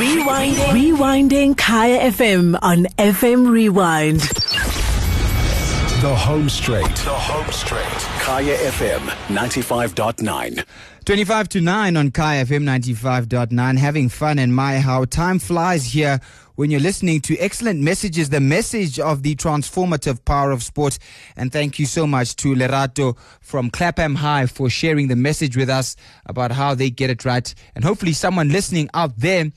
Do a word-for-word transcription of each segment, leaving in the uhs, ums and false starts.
Rewinding. Rewinding Kaya F M on F M Rewind. The home straight. The home straight. Kaya F M ninety-five point nine. twenty-five to nine on Kaya F M ninety-five point nine. Having fun, and my, how time flies here when you're listening to excellent messages, the message of the transformative power of sport. And thank you so much to Lerato from Clapham High for sharing the message with us about how they get it right. And hopefully someone listening out there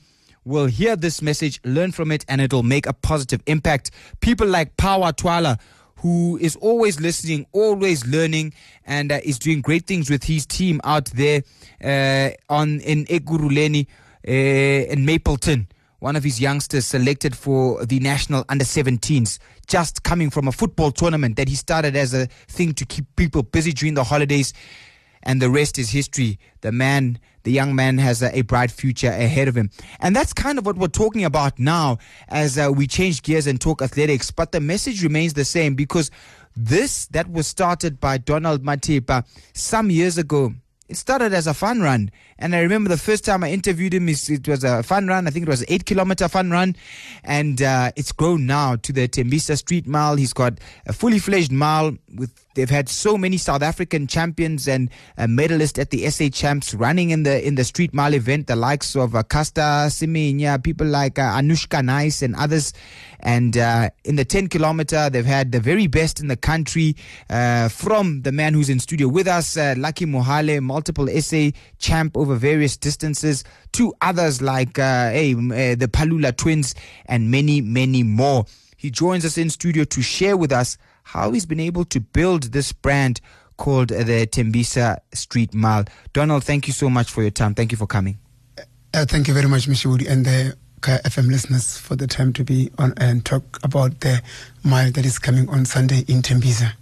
will hear this message, learn from it, and it'll make a positive impact. People like Pawa Twala, who is always listening, always learning, and uh, is doing great things with his team out there uh, on in Eguruleni uh, in Mapleton. One of his youngsters selected for the national under seventeens, just coming from a football tournament that he started as a thing to keep people busy during the holidays. And the rest is history. The man, the young man has a, a bright future ahead of him. And that's kind of what we're talking about now as uh, we change gears and talk athletics. But the message remains the same, because this that was started by Donald Matipa some years ago, it started as a fun run. And I remember the first time I interviewed him, it was a fun run. I think it was an eight-kilometer fun run. And uh, it's grown now to the Tembisa Street Mile. He's got a fully-fledged mile. With They've had so many South African champions and uh, medalists at the S A Champs running in the in the Street Mile event, the likes of uh, Casta Semenya, people like uh, Anushka Nais and others. And uh, in the ten-kilometer, they've had the very best in the country uh, from the man who's in studio with us, uh, Lucky Mohale, multiple S A champ over various distances, to others like uh, hey, uh, the Palula Twins and many, many more. He joins us in studio to share with us how he's been able to build this brand called uh, the Tembisa Street Mile. Donald, thank you so much for your time. Thank you for coming. Uh, thank you very much, Mister Woody, and the Kaya F M listeners for the time to be on and talk about the mile that is coming on Sunday in Tembisa.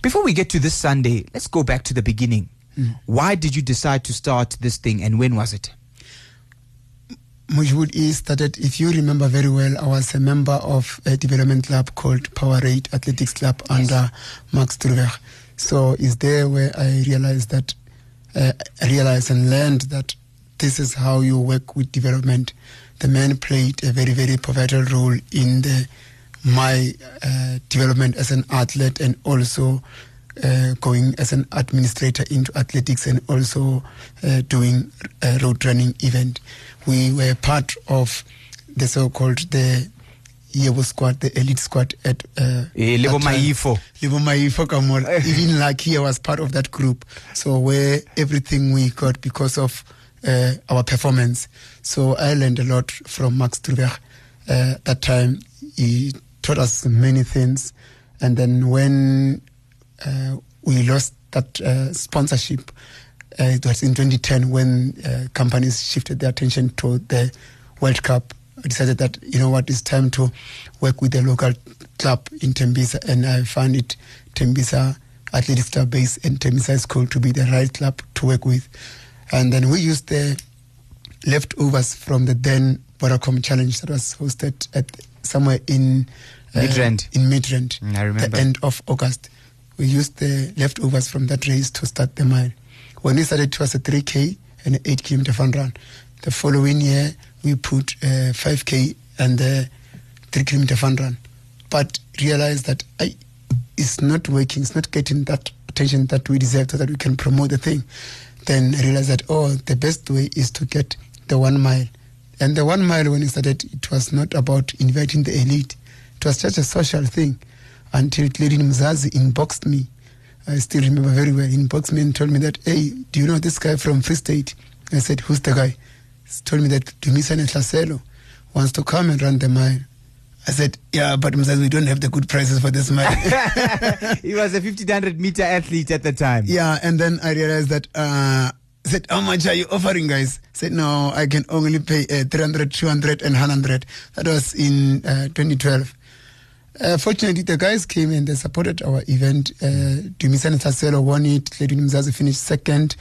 Before we get to this Sunday, let's go back to the beginning. Mm. Why did you decide to start this thing, and when was it? Mujwood is started, if you remember very well, I was a member of a development club called Powerade Athletics Club, yes, under Max Trüvech. So it's there where I realized that, uh, I realized and learned that this is how you work with development. The man played a very, very pivotal role in the, my uh, development as an athlete, and also Uh, going as an administrator into athletics, and also uh, doing a road running event. We were part of the so-called the Yebo squad, the elite squad at uh, eh, Lebo Maifo. Lebo Maifo, come on. Even Lucky, I was part of that group. So where everything we got because of uh, our performance. So I learned a lot from Max Trüvech. Uh, that time he taught us many things, and then when Uh, we lost that uh, sponsorship. Uh, it was in twenty ten when uh, companies shifted their attention to the World Cup. I decided that, you know what, it's time to work with the local club in Tembisa, and I found it Tembisa Athletics Club based in Tembisa School to be the right club to work with. And then we used the leftovers from the then Boracom Challenge that was hosted at somewhere in uh, Midrand. In Midrand, mm, I remember. The end of August. We used the leftovers from that race to start the mile. When we started, it was a three K and an eight kilometer fun run. The following year, we put uh, five K and the three kilometer fun run. But realized that I, it's not working, it's not getting that attention that we deserve so that we can promote the thing. Then I realized that, oh, the best way is to get the one mile. And the one mile, when we started, it was not about inviting the elite. It was just a social thing. Until Lady Mzazi inboxed me. I still remember very well. Inboxed me and told me that, hey, do you know this guy from Free State? I said, who's the guy? He told me that Dumisane Tlasello wants to come and run the mile. I said, yeah, but Mzazi, we don't have the good prices for this mile. He was a fifteen hundred meter athlete at the time. Yeah, and then I realized that, uh, I said, how much are you offering, guys? I said, no, I can only pay uh, three hundred, two hundred, and one hundred. That was in uh, twenty twelve. Uh, fortunately, the guys came and they supported our event. Uh, Dumisane Tsasello won it. Lady Mzazi finished second.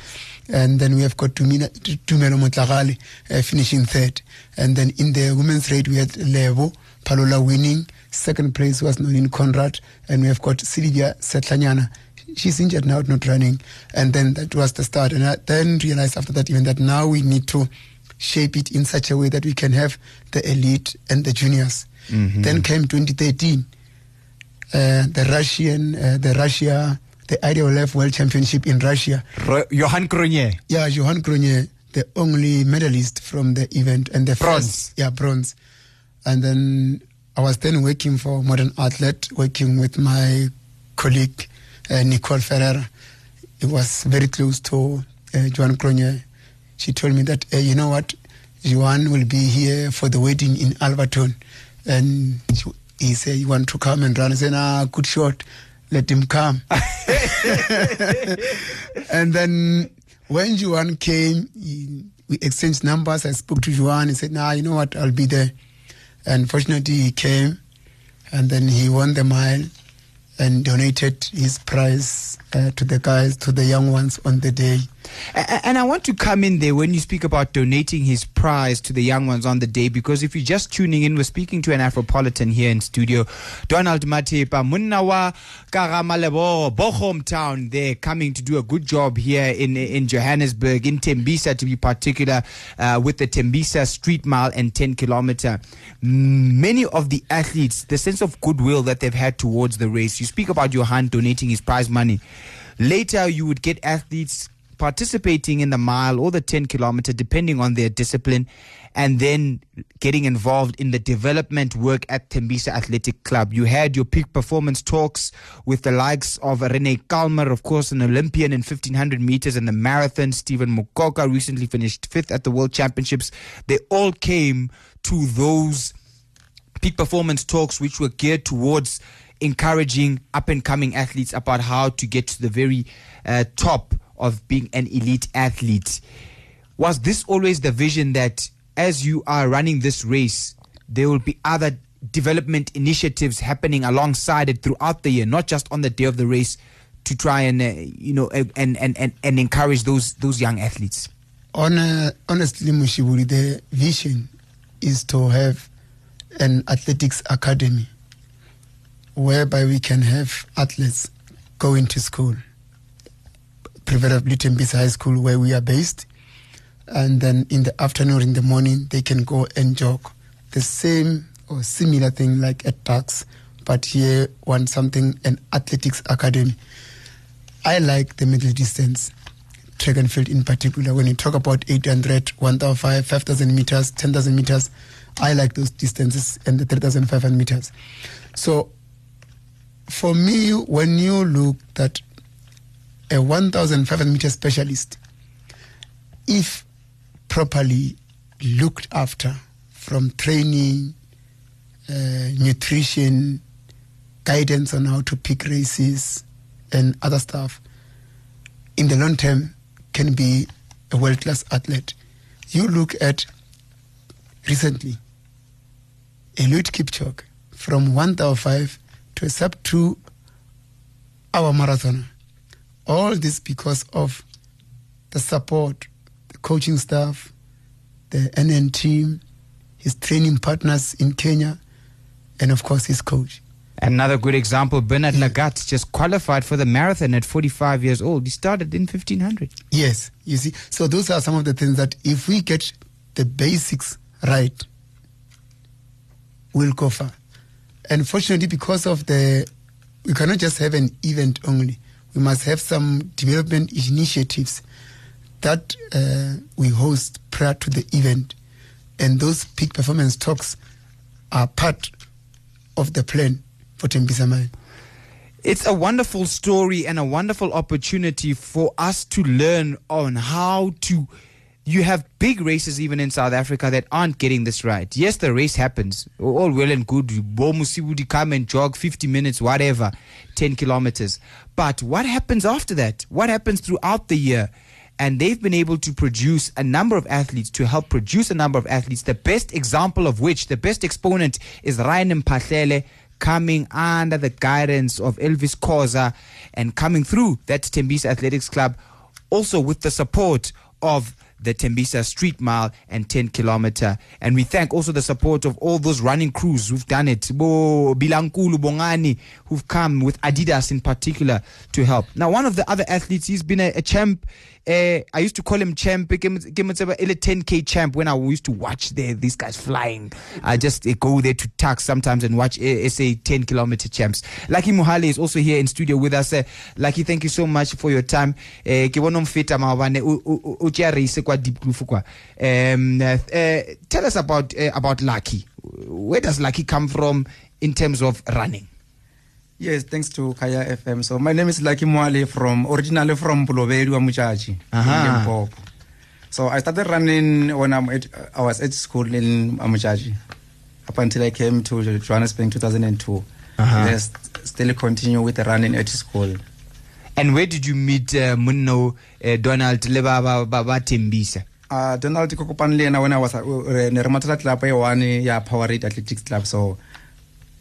And then we have got Dumisane uh, finishing third. And then in the women's raid, we had Lebo Palula winning. Second place was Nolin Konrad. And we have got Sylvia Setlanyana. She's injured now, not running. And then that was the start. And I then realized after that event that now we need to shape it in such a way that we can have the elite and the juniors. Mm-hmm. Then came twenty thirteen, uh, the Russian, uh, the Russia, the I D L F World Championship in Russia. R- Johan Grunier. Yeah, Johan Grunier, the only medalist from the event, and the bronze. First, yeah, bronze. And then I was then working for Modern Outlet, working with my colleague uh, Nicole Ferrer. It was very close to uh, Johan Grunier. She told me that, uh, you know what, Johan will be here for the wedding in Albatone. And she, he said, you want to come and run? I said, ah, good shot. Let him come. And then when Johan came, he, we exchanged numbers. I spoke to Johan. He said, nah, you know what, I'll be there. And fortunately, he came. And then he won the mile and donated his prize uh, to the guys, to the young ones on the day. And I want to come in there when you speak about donating his prize to the young ones on the day, because if you're just tuning in, we're speaking to an Afropolitan here in studio, Donald Matipa, Munnawa Karamalebo, Bochum Town, there coming to do a good job here in in Johannesburg, in Tembisa to be particular, uh, with the Tembisa Street Mile and ten kilometer. Many of the athletes, the sense of goodwill that they've had towards the race. You speak about Johan donating his prize money. Later, you would get athletes participating in the mile or the ten kilometer, depending on their discipline, and then getting involved in the development work at Tembisa Athletic Club. You had your peak performance talks with the likes of Rene Kalmer, of course, an Olympian in fifteen hundred meters and the marathon. Stephen Mukoka recently finished fifth at the World Championships. They all came to those peak performance talks, which were geared towards encouraging up-and-coming athletes about how to get to the very uh, top of being an elite athlete. Was this always the vision that as you are running this race, there will be other development initiatives happening alongside it throughout the year, not just on the day of the race, to try and uh, you know uh, and, and, and, and encourage those those young athletes? On, uh, honestly, Mushiburi, the vision is to have an athletics academy whereby we can have athletes go into school, preferably Tembisa High School where we are based, and then in the afternoon or in the morning they can go and jog. The same or similar thing like at T A X, but here want something, an athletics academy. I like the middle distance, track and field in particular. When you talk about eight hundred, one thousand five hundred, five thousand meters, ten thousand meters, I like those distances and the three thousand five hundred meters. So for me, when you look at a one thousand five hundred meter specialist, if properly looked after from training, uh, nutrition, guidance on how to pick races and other stuff, in the long term can be a world-class athlete. You look at recently Eliud Kipchoge from one thousand five to a sub two hour marathon. All this because of the support, the coaching staff, the N N team, his training partners in Kenya, and of course his coach. Another good example, Bernard yeah. Lagat just qualified for the marathon at forty-five years old. He started in fifteen hundred. Yes, you see. So those are some of the things that if we get the basics right, we'll go far. Unfortunately, because of the, we cannot just have an event only. We must have some development initiatives that uh, we host prior to the event. And those peak performance talks are part of the plan for Tembisa Mile. It's a wonderful story and a wonderful opportunity for us to learn on how to... You have big races even in South Africa that aren't getting this right. Yes, the race happens. All well and good. You come and jog fifty minutes, whatever, ten kilometers. But what happens after that? What happens throughout the year? And they've been able to produce a number of athletes, to help produce a number of athletes, the best example of which, the best exponent is Ryan Mphahlele, coming under the guidance of Elvis Khoza and coming through that Tembisa Athletics Club, also with the support of the Tembisa Street Mile and ten kilometer. And we thank also the support of all those running crews who've done it. Bo Bilankulu Bongani, who've come with Adidas in particular to help. Now, one of the other athletes, he's been a, a champ Uh, I used to call him champ. He came, came and said, ten K champ when I used to watch the, these guys flying. I just uh, go there to tax sometimes and watch uh, S A ten kilometer champs. Lucky Mohale is also here in studio with us. Uh, Lucky, thank you so much for your time. Uh, um, uh, tell us about uh, about Lucky. Where does Lucky come from in terms of running? Yes, thanks to Kaya F M. So my name is Lucky Mohale, from originally from Polobedi Amujaji in Limpopo. So I started running when I'm at, I was at school in Amujaji, up until I came to Johannesburg in two thousand two. Uh-huh. I still continue with the running at school. And where did you meet uh, Munno uh, Donald Tembisa? Uh, Donald Kokopanle, when I was at Rematlapa Club, I won a Powerade Athletics Club. So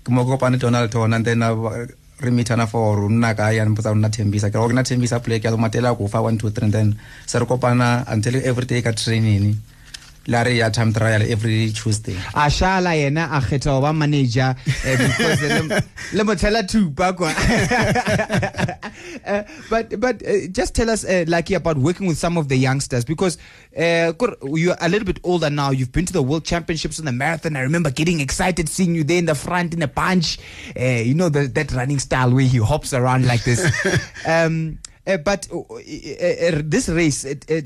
Kumokopane Donald Ton, and then I remitana for Runagai and Putana Tembisa. Ogna Tembisa play Kamatela Kufa one, two, three, and then Sarukopana until every day at training. Larry at time trial every Tuesday. Ashala yena akhetha wa manager because le motela two bakwa. But but uh, just tell us, uh, Lucky, about working with some of the youngsters, because uh, you're a little bit older now. You've been to the World Championships in the marathon. I remember getting excited seeing you there in the front in a punch. Uh, you know the, that running style where he hops around like this. um, Uh, but uh, uh, uh, this race, uh, uh,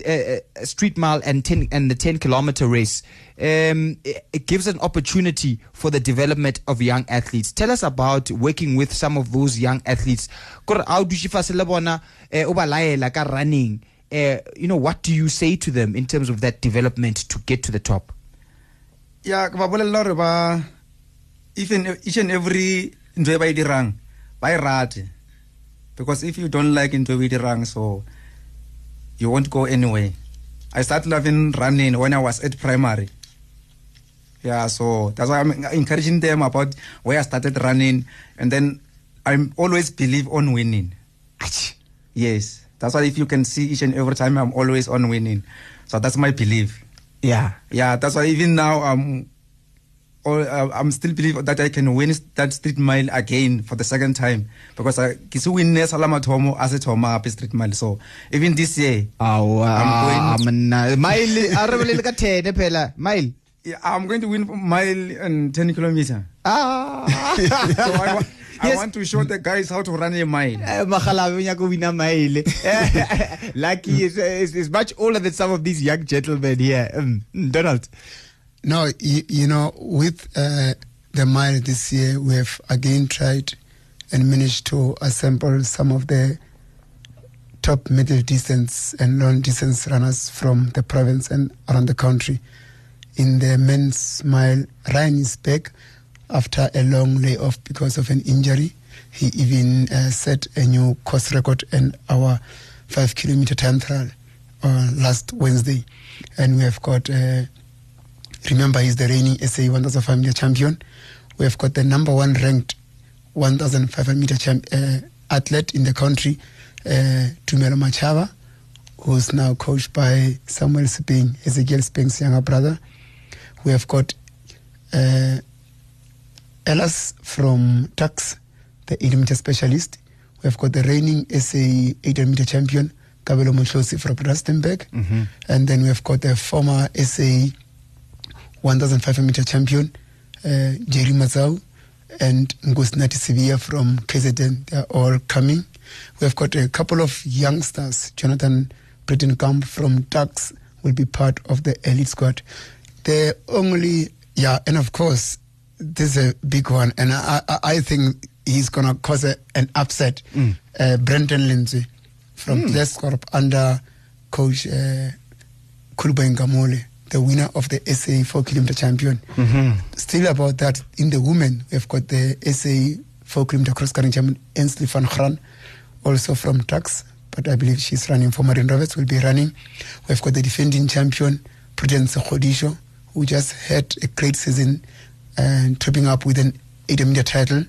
uh, Street Mile and ten and the ten kilometer race, um, it, it gives an opportunity for the development of young athletes. Tell us about working with some of those young athletes. How do you facilitate running? You know, what do you say to them in terms of that development to get to the top? Yeah, even each and every day by the run, by rat. Because if you don't like into the run, so you won't go anyway. I started loving running when I was at primary. Yeah, so that's why I'm encouraging them about where I started running. And then I'm always believe on winning. Yes, that's why if you can see each and every time, I'm always on winning. So that's my belief. Yeah. Yeah, that's why even now I'm, I'm still believe that I can win that Street Mile again for the second time, because I kisu winne salama thomo ase thoma up Street Mile. So even this year, oh, I'm going uh, mile mile. Yeah, I'm going to win mile and ten kilometer. Ah. So I, wa I yes. want to show the guys how to run a mile. Lucky is, is, is much older than some of these young gentlemen here. Um, Donald. No, you, you know, with uh, the mile this year, we have again tried and managed to assemble some of the top middle distance and long distance runners from the province and around the country. In the men's mile, Ryan is back after a long layoff because of an injury. He even uh, set a new course record in our five kilometer time trial uh, last Wednesday. And we have got... Uh, Remember, he's the reigning S A one thousand five meter champion. We have got the number one ranked one thousand five meter champ, uh, athlete in the country, uh, Tumelo Machava, who's now coached by Samuel Speng, Ezekiel Speng's younger brother. We have got uh, Elas from T A X, the eighty meter specialist. We have got the reigning S A eighty meter champion, Kabelo Mohlosi from Rustenburg. Mm-hmm. And then we have got the former S A one thousand five meter champion, uh, Jerry Mazau, and Ngusnati Sevilla from K Z N. They are all coming. We have got a couple of youngsters. Jonathan Brittenkamp from T A X will be part of the elite squad. The only, yeah, and of course, this is a big one, and I, I, I think he's going to cause a, an upset. Mm. Uh, Brenton Lindsay from mm. this squad under coach uh, Kuluba Ngamole, the winner of the S A four kilometer champion. Mm-hmm. Still about that, in the women, we've got the S A four kilometer cross-country champion, Ainsley van Gran, also from T A X, but I believe she's running for Marine Roberts, will be running. We've got the defending champion, Prudence Khodisho, who just had a great season and tripping up with an eighty meter title.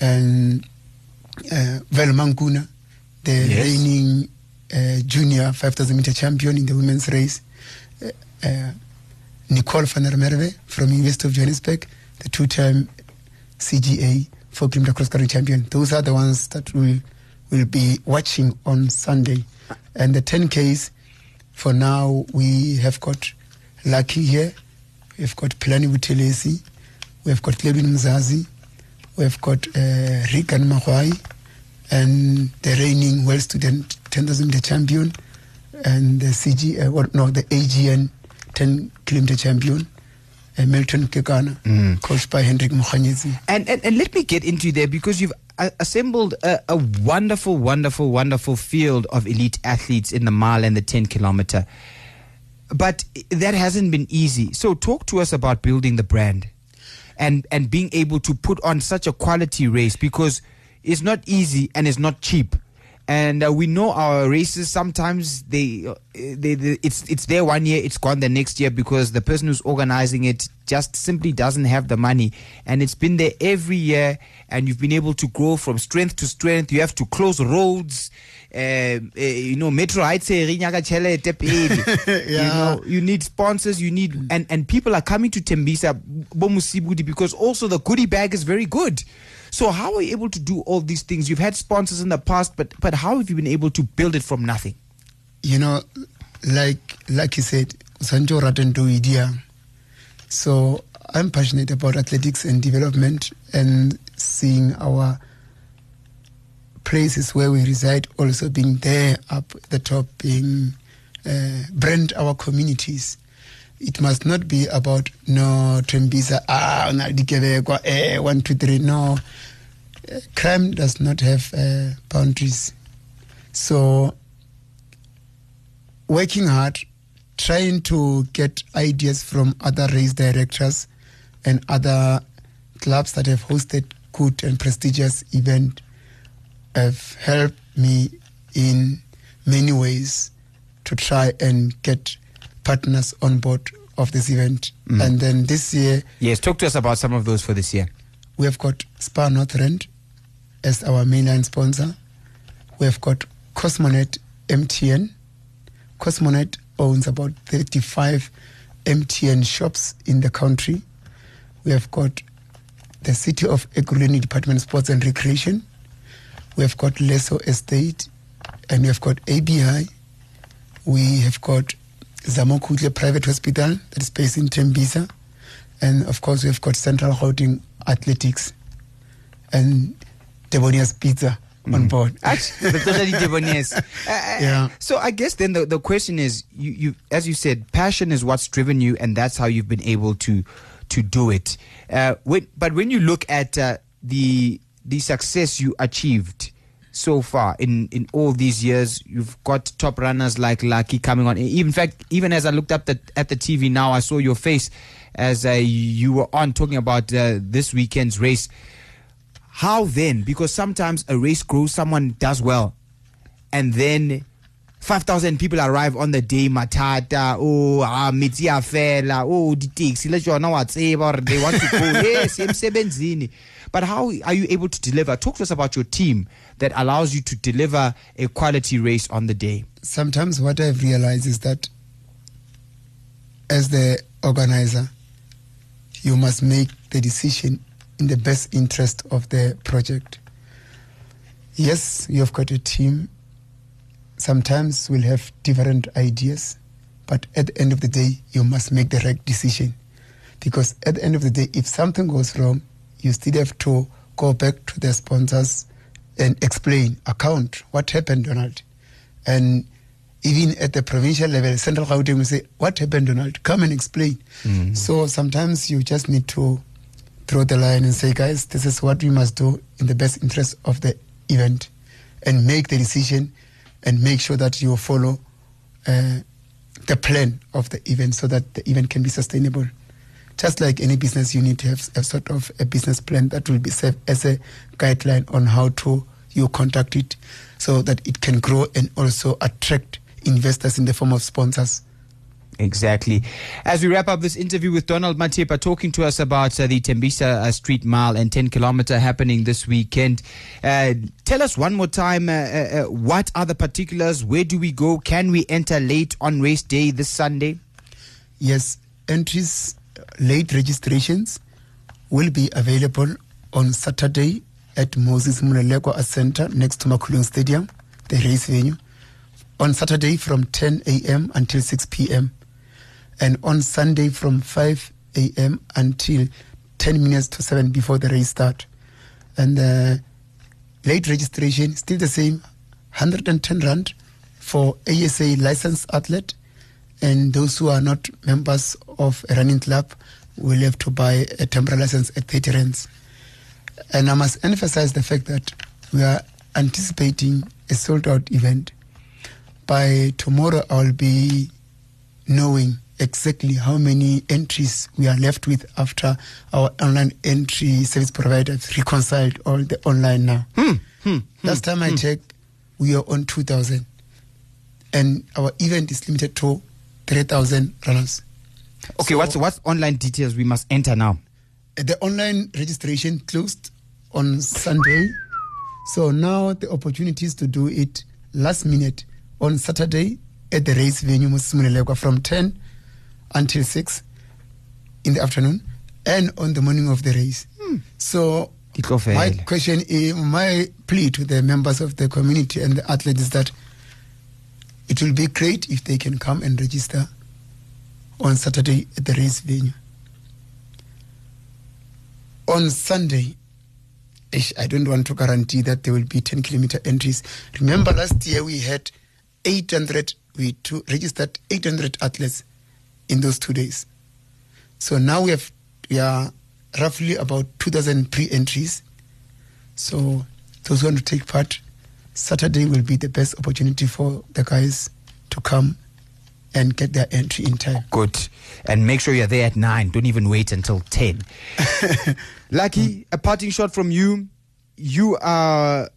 And uh, Vel Manguna, the yes. reigning uh, junior five thousand meter champion in the women's race. Uh, Nicole Ferrer from University of Johannesburg, the two-time C G A four kilometer cross-country champion. Those are the ones that we will be watching on Sunday. And the ten Ks, For now, we have got Lucky here. We have got Plani Butelesi. We have got Lady Mzazi. We have got uh, Rick and Mahwai, and the reigning world student ten thousand meter champion, and the C G, uh, or no, the A G N ten kilometer champion, uh, Milton Kekana, mm. coached by Hendrik Mokganyetsi. And, and and let me get into there, because you've uh, assembled a, a wonderful, wonderful, wonderful field of elite athletes in the mile and the ten kilometer. But that hasn't been easy. So talk to us about building the brand and, and being able to put on such a quality race, because it's not easy and it's not cheap. And uh, we know our races, sometimes they, they, they, it's it's there one year, it's gone the next year, because the person who's organizing it just simply doesn't have the money. And it's been there every year, and you've been able to grow from strength to strength. You have to close roads, uh, uh, you know, Metro Heights, you know, you need sponsors, you need, and, and people are coming to Tembisa because also the goodie bag is very good. So how are you able to do all these things? You've had sponsors in the past, but, but how have you been able to build it from nothing? You know, like like you said, Sanjo Ratendo Idia. So I'm passionate about athletics and development, and seeing our places where we reside also being there up the top, being uh, brand our communities. It must not be about, no, Tembisa, ah, eh, one, two, three, no. Uh, crime does not have uh, boundaries. So, working hard, trying to get ideas from other race directors and other clubs that have hosted good and prestigious events have helped me in many ways to try and get partners on board of this event. Mm-hmm. And then this year... Yes, talk to us about some of those for this year. We have got Spa North Rand as our mainline sponsor. We have got Cosmonet M T N. Cosmonet owns about thirty-five M T N shops in the country. We have got the City of Eguruleni Department of Sports and Recreation. We have got Leso Estate. And we have got A B I. We have got Zamokutle Private Hospital, that is based in Tembisa. And, of course, we've got Central Housing Athletics and Debonia's Pizza mm. on board. Actually, totally Debonia's. Uh, yeah. So I guess then the, the question is, you, you as you said, passion is what's driven you, and that's how you've been able to to do it. Uh, when, but when you look at uh, the the success you achieved so far in, in all these years, you've got top runners like Lucky coming on. In fact, even as I looked up the, at the T V now, I saw your face as uh, you were on talking about uh, this weekend's race. How then? Because sometimes a race grows, someone does well, and then five thousand people arrive on the day, Matata, oh, ah, Mitzi Afela, oh, the Tixi, let you know what's they want to go, yes, M seven. But how are you able to deliver? Talk to us about your team that allows you to deliver a quality race on the day. Sometimes what I've realized is that as the organizer, you must make the decision in the best interest of the project. Yes, you've got a team. Sometimes we'll have different ideas, but at the end of the day, you must make the right decision. Because at the end of the day, if something goes wrong, you still have to go back to the sponsors and explain, account, what happened, Donald. And even at the provincial level, Central Gauteng will say, what happened, Donald? Come and explain. Mm-hmm. So sometimes you just need to throw the line and say, guys, this is what we must do in the best interest of the event, and make the decision and make sure that you follow uh, the plan of the event so that the event can be sustainable. Just like any business, you need to have a sort of a business plan that will be served as a guideline on how to you conduct it so that it can grow and also attract investors in the form of sponsors. Exactly. As we wrap up this interview with Donald Matipa talking to us about uh, the Tembisa uh, Street Mile and ten kilometer happening this weekend, uh, tell us one more time, uh, uh, what are the particulars? Where do we go? Can we enter late on race day this Sunday? Yes, entries... late registrations will be available on Saturday at Moses Mulelekwa Centre next to Makhulung Stadium, the race venue. on Saturday from ten a.m. until six p.m. and on Sunday from five a.m. until ten minutes to seven before the race start. And uh, late registration, still the same, one hundred ten rand for A S A licensed athlete, and those who are not members of a running club will have to buy a temporary license at thirty rands. And I must emphasize the fact that we are anticipating a sold-out event. By tomorrow, I'll be knowing exactly how many entries we are left with after our online entry service providers reconciled all the online now. Hmm, hmm, Last time hmm. I checked, we are on two thousand. And our event is limited to three thousand runners. Okay, so what's, what's online details we must enter now? The online registration closed on Sunday. So now the opportunity is to do it last minute on Saturday at the race venue Musimunelekwa from ten until six in the afternoon and on the morning of the race. Hmm. So my question, is, my plea to the members of the community and the athletes is that it will be great if they can come and register on Saturday at the race venue. On Sunday, I don't want to guarantee that there will be ten kilometer entries. Remember last year we had eight hundred, we two, registered eight hundred athletes in those two days. So now we have we are roughly about two thousand pre-entries. So those who want to take part, Saturday will be the best opportunity for the guys to come and get their entry in time. Good. And make sure you're there at nine. Don't even wait until ten. Lucky, a parting shot from you. You are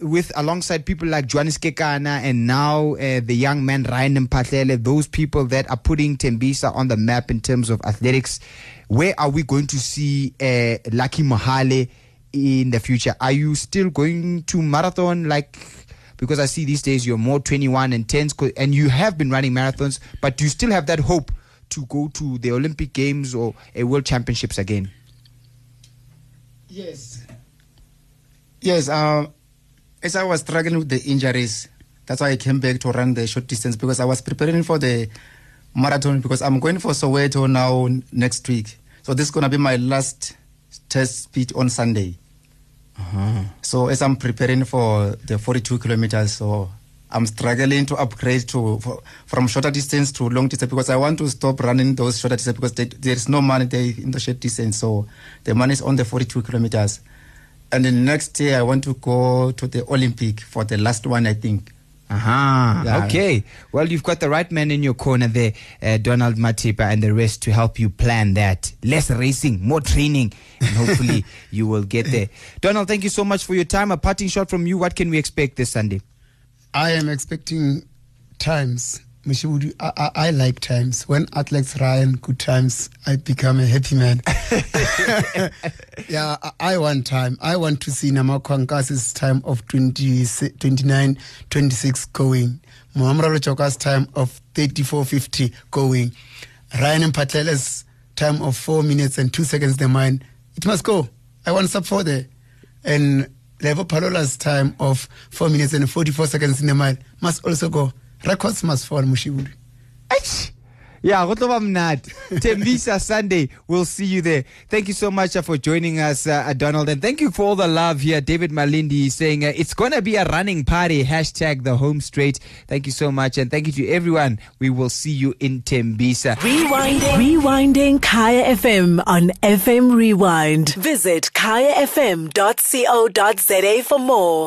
with, alongside people like Johannes Kekana and now uh, the young man Ryan Mphahlele, those people that are putting Tembisa on the map in terms of athletics. Where are we going to see uh, Lucky Mohale in the future? Are you still going to marathon like... Because I see these days you're more twenty-one and tens, and you have been running marathons, but do you still have that hope to go to the Olympic Games or a World Championships again? Yes. Yes. Uh, as I was struggling with the injuries, that's why I came back to run the short distance, because I was preparing for the marathon, because I'm going for Soweto now next week. So this is going to be my last test speed on Sunday. Uh-huh. So as I'm preparing for the forty-two kilometers, so I'm struggling to upgrade to for, from shorter distance to long distance, because I want to stop running those shorter distance, because they, there's no money there in the short distance. So the money is on the forty-two kilometers. And the next year I want to go to the Olympic for the last one, I think. Aha, uh-huh. yeah. Okay. Well, you've got the right man in your corner there, uh, Donald Matipa and the rest to help you plan that. Less racing, more training, and hopefully you will get there. Donald, thank you so much for your time. A parting shot from you. What can we expect this Sunday? I am expecting times. I, I, I like times. When athletes run good times, I become a happy man. yeah, I, I want time. I want to see Namakwankas's time of twenty-nine twenty-six going. Muamraro Choka's time of thirty-four fifty going. Ryan Mphahlele's time of four minutes and two seconds the mine. It must go. I want sub four there. And Levo Palola's time of four minutes and forty-four seconds in the mile must also go. Records must fall, Mushiburi. Yeah, Tembisa Sunday. We'll see you there. Thank you so much uh, for joining us, uh, Donald. And thank you for all the love here. David Malindi is saying uh, it's going to be a running party. Hashtag the home straight. Thank you so much. And thank you to everyone. We will see you in Tembisa. Rewinding. Rewinding Kaya F M on F M Rewind. Visit kaya f m dot co dot z a for more.